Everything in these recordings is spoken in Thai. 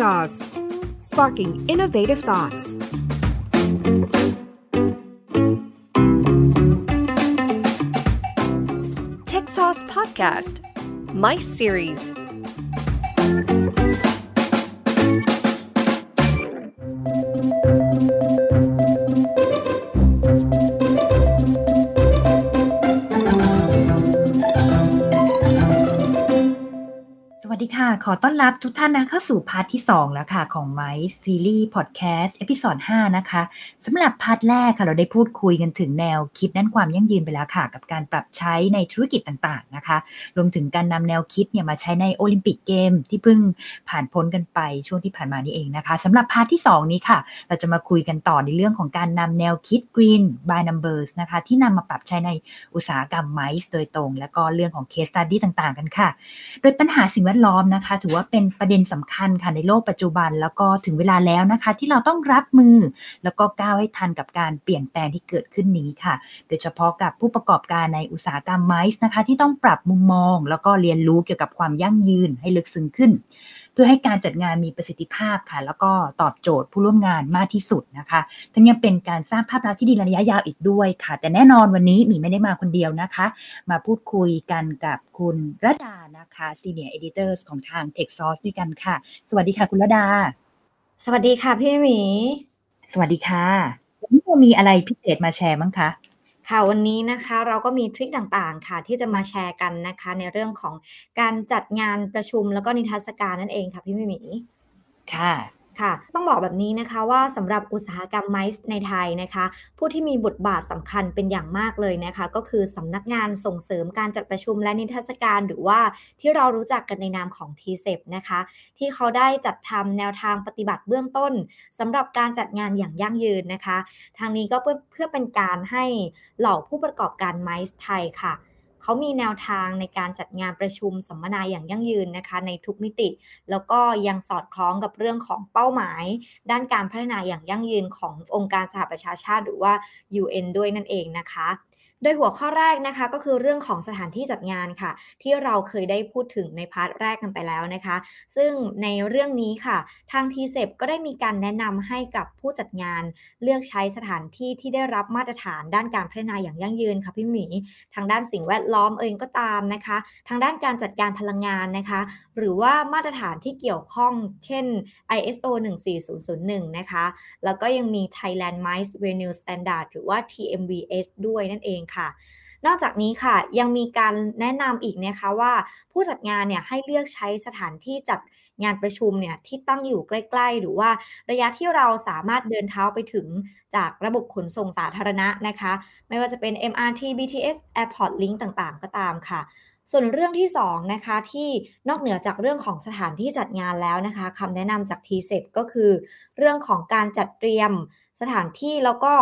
TechSauce, sparking innovative thoughts. TechSauce Podcast, MICE Series. ขอต้อนรับทุกท่านนะเข้าสู่พาร์ทที่2แล้วค่ะของ MICE Series Podcast เอพิโซด5นะคะสำหรับพาร์ทแรกค่ะเราได้พูดคุยกันถึงแนวคิดด้านความยั่งยืนไปแล้วค่ะกับการปรับใช้ในธุรกิจต่างๆนะคะรวมถึงการนำแนวคิดเนี่ยมาใช้ในโอลิมปิกเกมที่เพิ่งผ่านพ้นกันไปช่วงที่ผ่านมานี่เองนะคะสำหรับพาร์ทที่2นี้ค่ะเราจะมาคุยกันต่อในเรื่องของการนำแนวคิด Green by Numbers นะคะที่นำมาปรับใช้ในอุตสาหกรรม MICE โดยตรงแล้วก็เรื่องของ Case Study ต่างๆกันค่ะโดยปัญหาสิ่งแวดล้อมนะคะถือว่าเป็นประเด็นสำคัญค่ะในโลกปัจจุบันแล้วก็ถึงเวลาแล้วนะคะที่เราต้องรับมือแล้วก็ก้าวให้ทันกับการเปลี่ยนแปลงที่เกิดขึ้นนี้ค่ะโดยเฉพาะกับผู้ประกอบการในอุตสาหกรรม MICE นะคะที่ต้องปรับมุมมองแล้วก็เรียนรู้เกี่ยวกับความยั่งยืนให้ลึกซึ้งขึ้นเพื่อให้การจัดงานมีประสิทธิภาพค่ะแล้วก็ตอบโจทย์ผู้ร่วมงานมากที่สุดนะคะทั้งยังเป็นการสร้างภาพลักษณ์ที่ดีระยะยาวอีกด้วยค่ะแต่แน่นอนวันนี้หมีไม่ได้มาคนเดียวนะคะมาพูดคุยกันกับคุณรดานะคะ Senior Editor ของทาง TechSauce ด้วยกันค่ะสวัสดีค่ะคุณรดาสวัสดีค่ะพี่หมีสวัสดีค่ะวันนี้มีอะไรพิเศษมาแชร์มั้งคะค่ะวันนี้นะคะเราก็มีทริคต่างๆค่ะที่จะมาแชร์กันนะคะในเรื่องของการจัดงานประชุมแล้วก็นิทรรศการนั่นเองค่ะพี่มิมิค่ะค่ะต้องบอกแบบนี้นะคะว่าสำหรับอุตสาหกรรม MICE ในไทยนะคะผู้ที่มีบทบาทสำคัญเป็นอย่างมากเลยนะคะก็คือสำนักงานส่งเสริมการจัดประชุมและนิทรรศการหรือว่าที่เรารู้จักกันในนามของ TCEP นะคะที่เขาได้จัดทำแนวทางปฏิบัติเบื้องต้นสำหรับการจัดงานอย่างยั่งยืนนะคะทางนี้ก็เพื่อเป็นการให้เหล่าผู้ประกอบการ MICE ไทยค่ะเขามีแนวทางในการจัดงานประชุมสัมมนาอย่างยั่งยืนนะคะในทุกมิติแล้วก็ยังสอดคล้องกับเรื่องของเป้าหมายด้านการพัฒนาอย่างยั่งยืนขององค์การสหประชาชาติหรือว่า UN ด้วยนั่นเองนะคะโดยหัวข้อแรกนะคะก็คือเรื่องของสถานที่จัดงานค่ะที่เราเคยได้พูดถึงในพาร์ทแรกกันไปแล้วนะคะซึ่งในเรื่องนี้ค่ะทาง TCEP ก็ได้มีการแนะนำให้กับผู้จัดงานเลือกใช้สถานที่ที่ได้รับมาตรฐานด้านการพัฒนาอย่างยั่งยืนค่ะพี่หมีทางด้านสิ่งแวดล้อมเองก็ตามนะคะทางด้านการจัดการพลังงานนะคะหรือว่ามาตรฐานที่เกี่ยวข้องเช่น ISO 14001นะคะแล้วก็ยังมี Thailand MICE Venue Standard หรือว่า TMVS ด้วยนั่นเองค่ะนอกจากนี้ค่ะยังมีการแนะนำอีกนะคะว่าผู้จัดงานเนี่ยให้เลือกใช้สถานที่จัดงานประชุมเนี่ยที่ตั้งอยู่ใกล้ๆหรือว่าระยะที่เราสามารถเดินเท้าไปถึงจากระบบขนส่งสาธารณะนะคะไม่ว่าจะเป็น MRT BTS Airport Link ต่างๆก็ตามค่ะส่วนเรื่องที่2นะคะที่นอกเหนือจากเรื่องของสถานที่จัดงานแล้วนะคะคำแนะนำจาก TCEP ก็คือเรื่องของการจัดเตรียมสถานที่แล้วก็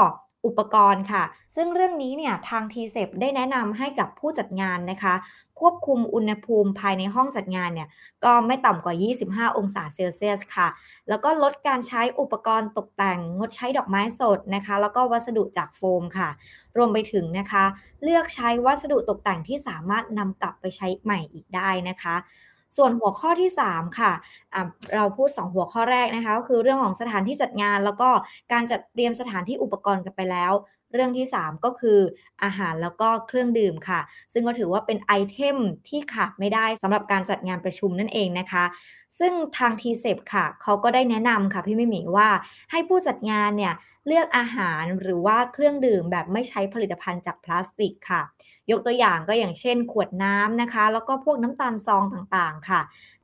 อุปกรณ์ค่ะซึ่งเรื่องนี้เนี่ยทาง TCEP ได้แนะนำให้กับผู้จัดงานนะคะควบคุมอุณหภูมิภายในห้องจัดงานเนี่ยก็ไม่ต่ำกว่า25องศาเซลเซียสค่ะแล้วก็ลดการใช้อุปกรณ์ตกแต่งงดใช้ดอกไม้สดนะคะแล้วก็วัสดุจากโฟมค่ะรวมไปถึงนะคะเลือกใช้วัสดุตกแต่งที่สามารถนำกลับไปใช้ใหม่อีกได้นะคะส่วนหัวข้อที่3ค่ะเราพูด2หัวข้อแรกนะคะก็คือเรื่องของสถานที่จัดงานแล้วก็การจัดเตรียมสถานที่อุปกรณ์กันไปแล้วเรื่องที่3ก็คืออาหารแล้วก็เครื่องดื่มค่ะซึ่งก็ถือว่าเป็นไอเทมที่ขาดไม่ได้สำหรับการจัดงานประชุมนั่นเองนะคะซึ่งทาง TCEP ค่ะเขาก็ได้แนะนำค่ะพี่มิมิว่าให้ผู้จัดงานเนี่ยเลือกอาหารหรือว่าเครื่องดื่มแบบไม่ใช้ผลิตภัณฑ์จากพลาสติกค่ะยกตัวอย่างก็อย่างเช่นขวดน้ำนะคะแล้วก็พวกน้ำตาลซองต่างๆค่ะ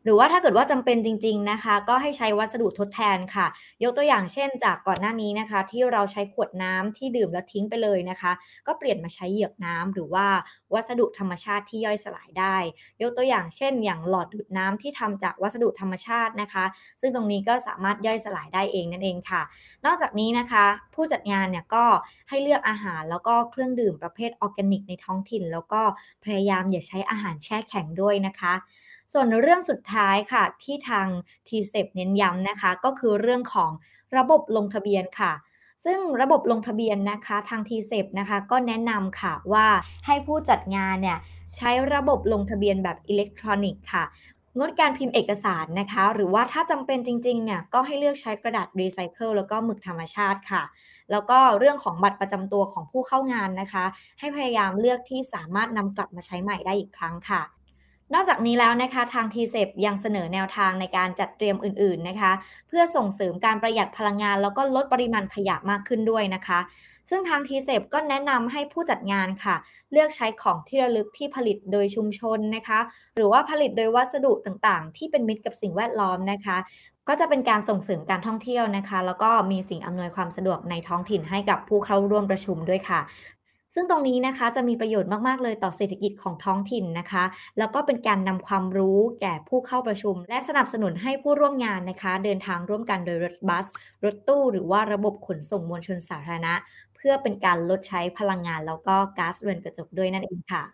หรือว่าถ้าเกิดว่าจำเป็นจริงๆนะคะก็ให้ใช้วัสดุทดแทนค่ะยกตัวอย่างเช่นจากก่อนหน้านี้นะคะที่เราใช้ขวดน้ำที่ดื่มแล้วทิ้งไปเลยนะคะก็เปลี่ยนมาใช้เหยือกน้ำหรือว่าวัสดุธรรมชาติที่ย่อยสลายได้ยกตัวอย่างเช่นอย่างหลอดดูดน้ำที่ทำจากวัสดุธรรมชาตินะคะซึ่งตรงนี้ก็สามารถย่อยสลายได้เองนั่นเองค่ะนอกจากนี้นะคะผู้จัดงานเนี่ยก็ให้เลือกอาหารแล้วก็เครื่องดื่มประเภทออร์แกนิกในท้องถิ่นแล้วก็พยายามอย่าใช้อาหารแช่แข็งด้วยนะคะส่วนเรื่องสุดท้ายค่ะที่ทาง TCEP เน้นย้ำนะคะก็คือเรื่องของระบบลงทะเบียนค่ะซึ่งระบบลงทะเบียนนะคะทาง TCEP นะคะก็แนะนำค่ะว่าให้ผู้จัดงานเนี่ยใช้ระบบลงทะเบียนแบบอิเล็กทรอนิกส์ค่ะ งดการพิมพ์เอกสารนะคะหรือว่าถ้าจำเป็นจริงๆเนี่ยก็ให้เลือกใช้กระดาษรีไซเคิลแล้วก็หมึกธรรมชาติค่ะแล้วก็เรื่องของบัตรประจำตัวของผู้เข้างานนะคะให้พยายามเลือกที่สามารถนำกลับมาใช้ใหม่ได้อีกครั้งค่ะนอกจากนี้แล้วนะคะทาง TCEP ยังเสนอแนวทางในการจัดเตรียมอื่นๆนะคะเพื่อส่งเสริมการประหยัดพลังงานแล้วก็ลดปริมาณขยะมากขึ้นด้วยนะคะซึ่งทาง TCEP ก็แนะนำให้ผู้จัดงานค่ะเลือกใช้ของที่ระลึกที่ผลิตโดยชุมชนนะคะหรือว่าผลิตโดยวัสดุต่างๆที่เป็นมิตรกับสิ่งแวดล้อมนะคะก็จะเป็นการส่งเสริมการท่องเที่ยวนะคะแล้วก็มีสิ่งอำนวยความสะดวกในท้องถิ่นให้กับผู้เข้าร่วมประชุมด้วยค่ะซึ่งตรงนี้นะคะจะมีประโยชน์มากๆเลยต่อเศรษฐกิจของท้องถิ่นนะคะแล้วก็เป็นการนำความรู้แก่ผู้เข้าประชุมและสนับสนุนให้ผู้ร่วมงานนะคะเดินทางร่วมกันโดยรถบัสรถตู้หรือว่าระบบขนส่งมวลชนสาธารณะเพื่อเป็นการลดใช้พลังงานแล้วก็ก๊าซเรือนกระจกด้วยนั่นเองค่ะ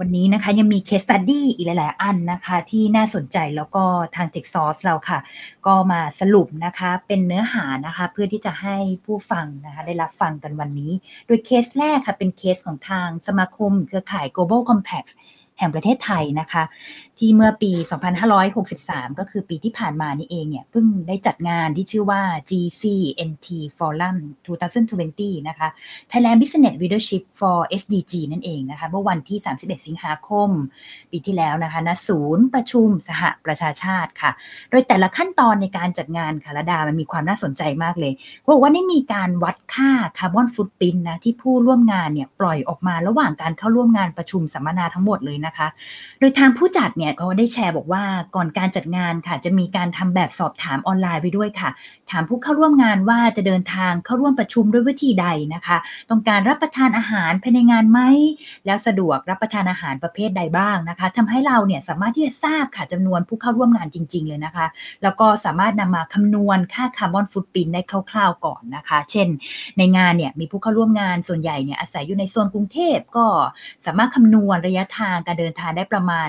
วันนี้นะคะยังมี case study อีกหลายๆอันนะคะที่น่าสนใจแล้วก็ทาง TechSauce เราค่ะก็มาสรุปนะคะเป็นเนื้อหานะคะเพื่อที่จะให้ผู้ฟังนะคะได้รับฟังกันวันนี้โดยเคสแรกค่ะเป็นเคสของทางสมาคมเครือข่าย Global Compacts แห่งประเทศไทยนะคะที่เมื่อปี 2563 ก็คือปีที่ผ่านมานี่เองเนี่ยเพิ่งได้จัดงานที่ชื่อว่า GCNT Forum 2020 นะคะ Thailand Business Leadership for SDG นั่นเองนะคะเมื่อวันที่ 31 สิงหาคมปีที่แล้วนะคะณศูนย์ประชุมสหประชาชาติค่ะโดยแต่ละขั้นตอนในการจัดงานค่ะระดามันมีความน่าสนใจมากเลยเพราะว่าได้มีการวัดค่าคาร์บอนฟุตพริ้นท์นะที่ผู้ร่วมงานเนี่ยปล่อยออกมาระหว่างการเข้าร่วมงานประชุมสัมมนาทั้งหมดเลยนะคะโดยทางผู้จัดเนี่ยเขาได้แชร์บอกว่าก่อนการจัดงานค่ะจะมีการทำแบบสอบถามออนไลน์ไปด้วยค่ะถามผู้เข้าร่วมงานว่าจะเดินทางเข้าร่วมประชุมด้วยวิธีใดนะคะต้องการรับประทานอาหารภายในงานไหมแล้วสะดวกรับประทานอาหารประเภทใดบ้างนะคะทำให้เราเนี่ยสามารถที่จะทราบค่ะจำนวนผู้เข้าร่วมงานจริงๆเลยนะคะแล้วก็สามารถนำมาคำนวณค่าคาร์บอนฟุตพริ้นท์ได้คร่าวๆก่อนนะคะเช่นในงานเนี่ยมีผู้เข้าร่วมงานส่วนใหญ่เนี่ยอาศัยอยู่ในโซนกรุงเทพก็สามารถคำนวณระยะทางการเดินทางได้ประมาณ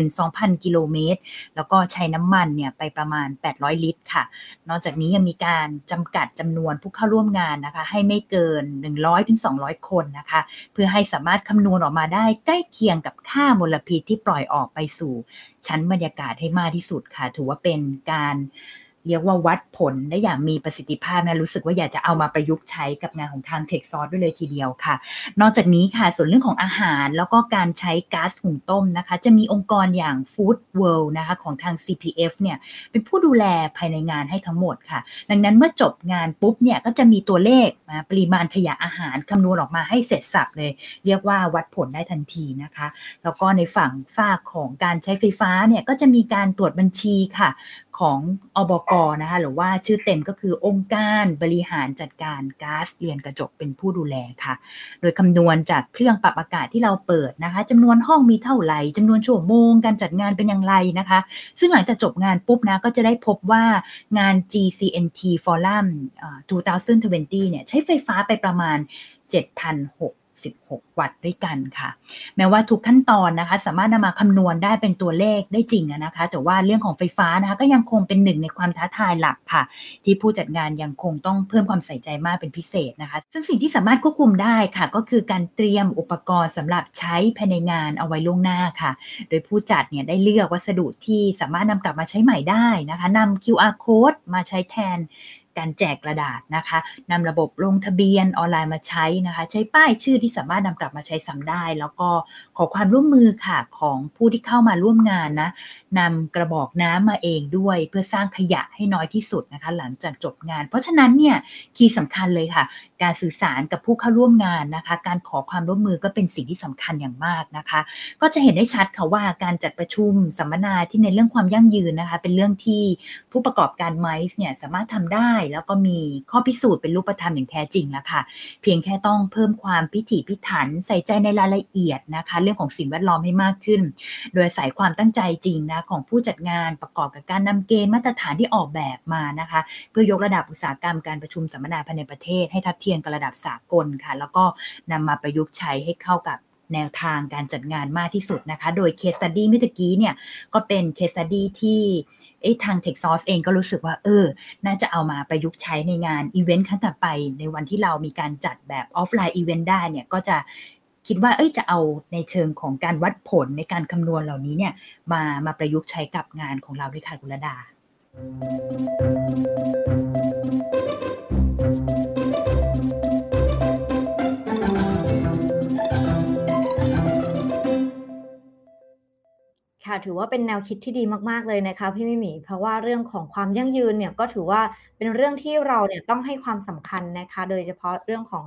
12,000 กิโลเมตรแล้วก็ใช้น้ำมันเนี่ยไปประมาณ800ลิตรค่ะนอกจากนี้ยังมีการจำกัดจำนวนผู้เข้าร่วมงานนะคะให้ไม่เกิน 100-200 คนนะคะเพื่อให้สามารถคำนวณออกมาได้ใกล้เคียงกับค่ามลพิษที่ปล่อยออกไปสู่ชั้นบรรยากาศให้มากที่สุดค่ะถือว่าเป็นการเรียกว่าวัดผลได้อย่างมีประสิทธิภาพนะรู้สึกว่าอยากจะเอามาประยุกต์ใช้กับงานของทาง TechSauce ด้วยเลยทีเดียวค่ะนอกจากนี้ค่ะส่วนเรื่องของอาหารแล้วก็การใช้ก๊าซหุงต้มนะคะจะมีองค์กรอย่าง Food World นะคะของทาง CPF เนี่ยเป็นผู้ดูแลภายในงานให้ทั้งหมดค่ะดังนั้นเมื่อจบงานปุ๊บเนี่ยก็จะมีตัวเลขปริมาณขยะอาหารคำนวณออกมาให้เสร็จสรรพเลยเรียกว่าวัดผลได้ทันทีนะคะแล้วก็ในฝั่งฝ้าของการใช้ไฟฟ้าเนี่ยก็จะมีการตรวจบัญชีค่ะของอบก.นะคะหรือว่าชื่อเต็มก็คือองค์การบริหารจัดการก๊าซเรือนกระจกเป็นผู้ดูแลค่ะโดยคำนวณจากเครื่องปรับอากาศที่เราเปิดนะคะจำนวนห้องมีเท่าไหร่จำนวนชั่วโมงการจัดงานเป็นอย่างไรนะคะซึ่งหลังจากจบงานปุ๊บนะก็จะได้พบว่างาน GCNT Forum 2020 เนี่ยใช้ไฟฟ้าไปประมาณ 7,616 วัตต์ด้วยกันค่ะแม้ว่าทุกขั้นตอนนะคะสามารถนำมาคำนวณได้เป็นตัวเลขได้จริงนะคะแต่ว่าเรื่องของไฟฟ้านะคะก็ยังคงเป็นหนึ่งในความท้าทายหลักค่ะที่ผู้จัดงานยังคงต้องเพิ่มความใส่ใจมากเป็นพิเศษนะคะซึ่งสิ่งที่สามารถควบคุมได้ค่ะก็คือการเตรียมอุปกรณ์สำหรับใช้ภายในงานเอาไว้ล่วงหน้าค่ะโดยผู้จัดเนี่ยได้เลือกวัสดุที่สามารถนำกลับมาใช้ใหม่ได้นะคะนำ QR code มาใช้แทนการแจกกระดาษนะคะนำระบบลงทะเบียนออนไลน์มาใช้นะคะใช้ป้ายชื่อที่สามารถนำกลับมาใช้ซ้ำได้แล้วก็ขอความร่วมมือค่ะของผู้ที่เข้ามาร่วมงานนะนำกระบอกน้ำมาเองด้วยเพื่อสร้างขยะให้น้อยที่สุดนะคะหลังจากจบงานเพราะฉะนั้นเนี่ยคีย์สำคัญเลยค่ะการสื่อสารกับผู้เข้าร่วมงานนะคะการขอความร่วมมือก็เป็นสิ่งที่สำคัญอย่างมากนะคะก็จะเห็นได้ชัดค่ะว่าการจัดประชุมสัมมนาที่ในเรื่องความยั่งยืนนะคะเป็นเรื่องที่ผู้ประกอบการ MICE เนี่ยสามารถทำได้แล้วก็มีข้อพิสูจน์เป็นรูปธรรมอย่างแท้จริงแล้วค่ะเพียงแค่ต้องเพิ่มความพิถีพิถันใส่ใจในรายละเอียดนะคะเรื่องของสิ่งแวดล้อมให้มากขึ้นโดยอาศัยความตั้งใจจริงนะของผู้จัดงานประกอบกับการนำเกณฑ์มาตรฐานที่ออกแบบมานะคะเพื่อยกระดับอุตสาหกรรมการประชุมสัมมนาภายในประเทศให้ทัดเทียมกับระดับสากลค่ะแล้วก็นำมาประยุกต์ใช้ให้เข้ากับ แนวทางการจัดงานมากที่สุดนะคะโดย case study เมื่อกี้เนี่ยก็เป็น case study ที่ทาง TechSauce เองก็รู้สึกว่าน่าจะเอามาประยุกต์ใช้ในงานอีเวนต์ครั้งต่อไปในวันที่เรามีการจัดแบบออฟไลน์อีเวนต์ได้เนี่ยก็จะคิดว่าจะเอาในเชิงของการวัดผลในการคำนวณเหล่านี้เนี่ยมาประยุกต์ใช้กับงานของเราด้วยค่ะคุณระดาถือว่าเป็นแนวคิดที่ดีมากๆเลยนะคะพี่มิมี่เพราะว่าเรื่องของความยั่งยืนเนี่ยก็ถือว่าเป็นเรื่องที่เราเนี่ยต้องให้ความสำคัญนะคะโดยเฉพาะเรื่องของ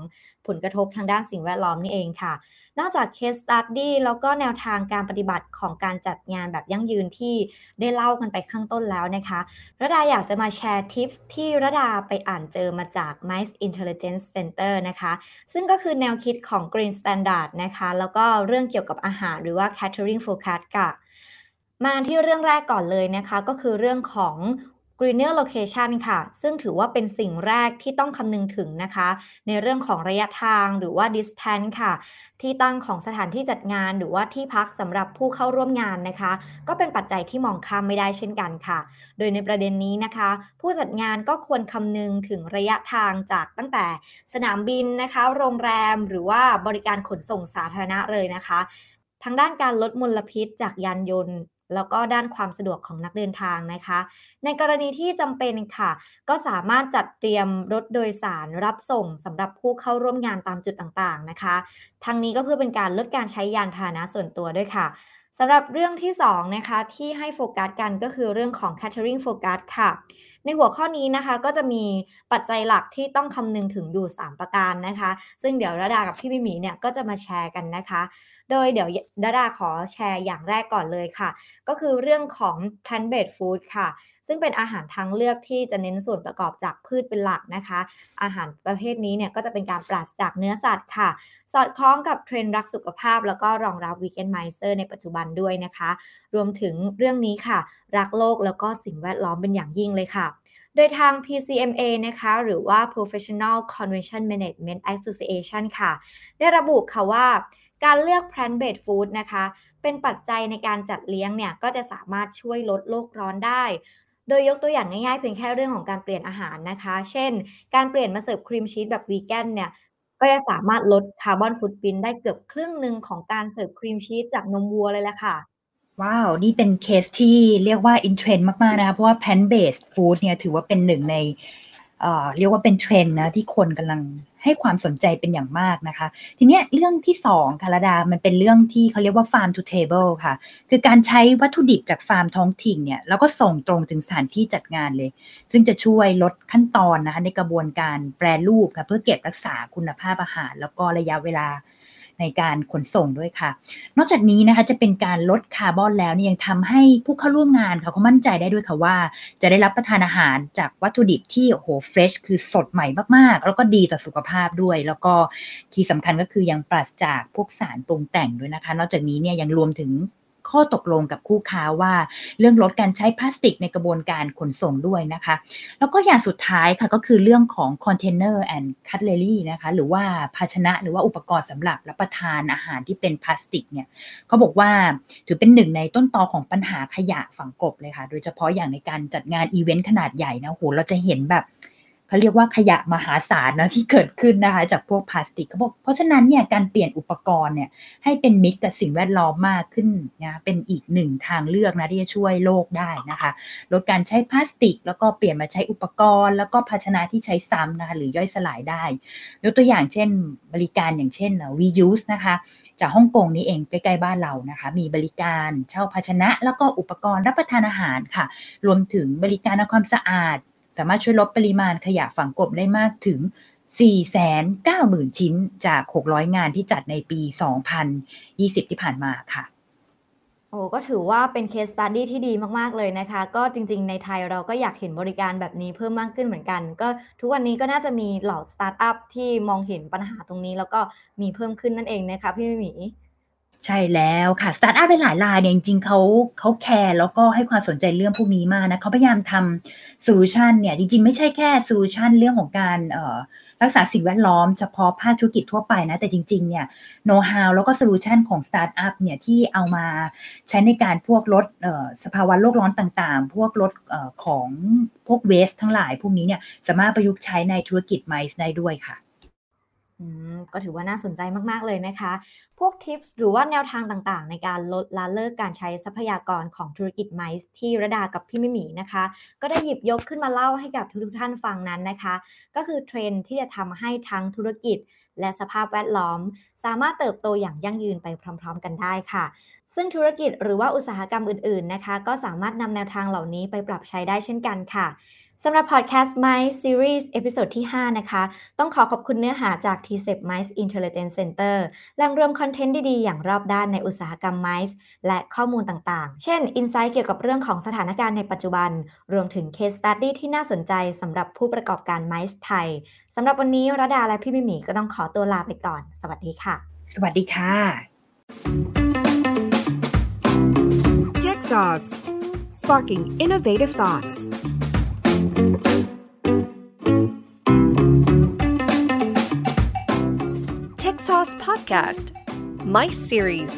ผลกระทบทางด้านสิ่งแวดล้อมนี่เองค่ะนอกจาก case study แล้วก็แนวทางการปฏิบัติของการจัดงานแบบยั่งยืนที่ได้เล่ากันไปข้างต้นแล้วนะคะระดาอยากจะมาแชร์ทิปส์ที่ระดาไปอ่านเจอมาจาก MICE Intelligence Center นะคะซึ่งก็คือแนวคิดของ Green Standard นะคะแล้วก็เรื่องเกี่ยวกับอาหารหรือว่า Catering Forecast ค่ะมาที่เรื่องแรกก่อนเลยนะคะก็คือเรื่องของ greener location ค่ะซึ่งถือว่าเป็นสิ่งแรกที่ต้องคำนึงถึงนะคะในเรื่องของระยะทางหรือว่า distance ค่ะที่ตั้งของสถานที่จัดงานหรือว่าที่พักสำหรับผู้เข้าร่วมงานนะคะก็เป็นปัจจัยที่มองข้ามไม่ได้เช่นกันค่ะโดยในประเด็นนี้นะคะผู้จัดงานก็ควรคำนึงถึงระยะทางจากตั้งแต่สนามบินนะคะโรงแรมหรือว่าบริการขนส่งสาธารณะเลยนะคะทางด้านการลดมลพิษจากยานยนต์แล้วก็ด้านความสะดวกของนักเดินทางนะคะในกรณีที่จำเป็นค่ะก็สามารถจัดเตรียมรถโดยสารรับส่งสำหรับผู้เข้าร่วมงานตามจุดต่างๆนะคะทางนี้ก็เพื่อเป็นการลดการใช้ยานพาหนะส่วนตัวด้วยค่ะสำหรับเรื่องที่2นะคะที่ให้โฟกัสกันก็คือเรื่องของ catering focus ค่ะในหัวข้อนี้นะคะก็จะมีปัจจัยหลักที่ต้องคำนึงถึงอยู่3ประการนะคะซึ่งเดี๋ยวระดากับพี่มิมี่เนี่ยก็จะมาแชร์กันนะคะโดยเดี๋ยวระดาขอแชร์อย่างแรกก่อนเลยค่ะก็คือเรื่องของ plant based food ค่ะซึ่งเป็นอาหารทางเลือกที่จะเน้นส่วนประกอบจากพืชเป็นหลักนะคะอาหารประเภทนี้เนี่ยก็จะเป็นการปราศจากเนื้อสัตว์ค่ะสอดคล้องกับเทรนด์รักสุขภาพแล้วก็รองรับ Vegan Micer ในปัจจุบันด้วยนะคะรวมถึงเรื่องนี้ค่ะรักโลกแล้วก็สิ่งแวดล้อมเป็นอย่างยิ่งเลยค่ะโดยทาง PCMA นะคะหรือว่า Professional Convention Management Association ค่ะได้ระบุค่ะว่าการเลือก plant based food นะคะเป็นปัจจัยในการจัดเลี้ยงเนี่ยก็จะสามารถช่วยลดโลกร้อนได้โดยยกตัวอย่างง่ายๆเพียงแค่เรื่องของการเปลี่ยนอาหารนะคะเช่นการเปลี่ยนมาเสิร์ฟครีมชีสแบบวีแกนเนี่ยก็จะสามารถลดคาร์บอนฟุตพริ้นท์ได้เกือบครึ่งนึงของการเสิร์ฟครีมชีสจากนมวัวเลยละค่ะว้าวนี่เป็นเคสที่เรียกว่าอินเทรนด์มากๆนะคะเพราะว่า plant based food เนี่ยถือว่าเป็นหนึ่งในเรียกว่าเป็นเทรนด์นะที่คนกำลังให้ความสนใจเป็นอย่างมากนะคะทีนี้เรื่องที่2ค่ะระดามันเป็นเรื่องที่เขาเรียกว่า farm to table ค่ะคือการใช้วัตถุดิบจากฟาร์มท้องถิ่นเนี่ยแล้วก็ส่งตรงถึงสถานที่จัดงานเลยซึ่งจะช่วยลดขั้นตอนนะคะในกระบวนการแปรรูปค่ะเพื่อเก็บรักษาคุณภาพอาหารแล้วก็ระยะเวลาในการขนส่งด้วยค่ะนอกจากนี้นะคะจะเป็นการลดคาร์บอนแล้วเนี่ยยังทำให้ผู้เข้าร่วมงานค่ะเขามั่นใจได้ด้วยค่ะว่าจะได้รับประทานอาหารจากวัตถุดิบที่โอ้โหเฟรชคือสดใหม่มากๆแล้วก็ดีต่อสุขภาพด้วยแล้วก็ที่สำคัญก็คือยังปราศจากพวกสารปรุงแต่งด้วยนะคะนอกจากนี้เนี่ยยังรวมถึงข้อตกลงกับคู่ค้าว่าเรื่องลดการใช้พลาสติกในกระบวนการขนส่งด้วยนะคะแล้วก็อย่างสุดท้ายค่ะก็คือเรื่องของ container and cutlery นะคะหรือว่าภาชนะหรือว่าอุปกรณ์สำหรับรับประทานอาหารที่เป็นพลาสติกเนี่ยเขาบอกว่าถือเป็นหนึ่งในต้นตอของปัญหาขยะฝังกลบเลยค่ะโดยเฉพาะอย่างในการจัดงานอีเวนต์ขนาดใหญ่นะโหเราจะเห็นแบบเขาเรียกว่าขยะมหาศาลนะที่เกิดขึ้นนะคะจากพวกพลาสติกเพราะฉะนั้นเนี่ยการเปลี่ยนอุปกรณ์เนี่ยให้เป็นมิตรกับสิ่งแวดล้อมมากขึ้นนะเป็นอีกหนึ่งทางเลือกนะที่จะช่วยโลกได้นะคะลดการใช้พลาสติกแล้วก็เปลี่ยนมาใช้อุปกรณ์แล้วก็ภาชนะที่ใช้ซ้ำนะคะหรือย่อยสลายได้ยกตัวอย่างเช่นบริการอย่างเช่น reuse นะคะจากฮ่องกงนี้เองใกล้ๆบ้านเรานะคะมีบริการเช่าภาชนะแล้วก็อุปกรณ์รับประทานอาหารค่ะรวมถึงบริการทำความสะอาดสามารถช่วยลดปริมาณขยะฝังกลบได้มากถึง 490,000 ชิ้นจาก 600 งานที่จัดในปี 2020 ที่ผ่านมาค่ะโอ้ก็ถือว่าเป็นเคสสตั๊ดดี้ที่ดีมากๆเลยนะคะก็จริงๆในไทยเราก็อยากเห็นบริการแบบนี้เพิ่มมากขึ้นเหมือนกันก็ทุกวันนี้ก็น่าจะมีเหล่าสตาร์ทอัพที่มองเห็นปัญหาตรงนี้แล้วก็มีเพิ่มขึ้นนั่นเองนะคะพี่หมีใช่แล้วค่ะสตาร์ทอัพหลายรายเนี่ยจริงๆเขาแคร์แล้วก็ให้ความสนใจเรื่องพวกนี้มากนะเขาพยายามทำโซลูชันเนี่ยจริงๆไม่ใช่แค่โซลูชันเรื่องของการ รักษาสิ่งแวดล้อมเฉพาะภาคธุรกิจทั่วไปนะแต่จริงๆเนี่ยโน้ตฮาวแล้วก็โซลูชันของสตาร์ทอัพเนี่ยที่เอามาใช้ในการพวกลดสภาวะโลกร้อนต่างๆพวกลดของพวกเวสทั้งหลายพวกนี้เนี่ยสามารถประยุกต์ใช้ในธุรกิจ MICE ได้ด้วยค่ะก็ถือว่าน่าสนใจมากๆเลยนะคะพวกทิปส์หรือว่าแนวทางต่างๆในการลดละเลิกการใช้ทรัพยากรของธุรกิจ MICE ที่ระดากับพี่มิมี่นะคะก็ได้หยิบยกขึ้นมาเล่าให้กับทุกท่านฟังนั้นนะคะก็คือเทรนด์ที่จะทำให้ทั้งธุรกิจและสภาพแวดล้อมสามารถเติบโตอย่างยั่งยืนไปพร้อมๆกันได้ค่ะซึ่งธุรกิจหรือว่าอุตสาหกรรมอื่นๆนะคะก็สามารถนำแนวทางเหล่านี้ไปปรับใช้ได้เช่นกันค่ะสำหรับ Podcast MICE Series เอพิโซดที่ 5 นะคะต้องขอขอบคุณเนื้อหาจาก TCEP MICE Intelligence Center แหล่งรวมคอนเทนต์ดีๆอย่างรอบด้านในอุตสาหกรรม MICE และข้อมูลต่างๆเช่น Insight เกี่ยวกับเรื่องของสถานการณ์ในปัจจุบันรวมถึง Case Study ที่น่าสนใจสำหรับผู้ประกอบการ MICE ไทยสำหรับวันนี้ระดาและพี่มิมี่ก็ต้องขอตัวลาไปก่อนสวัสดีค่ะสวัสดีค่ะ TechSauce Sparking Innovative Thoughts TechSauce Podcast MICE Series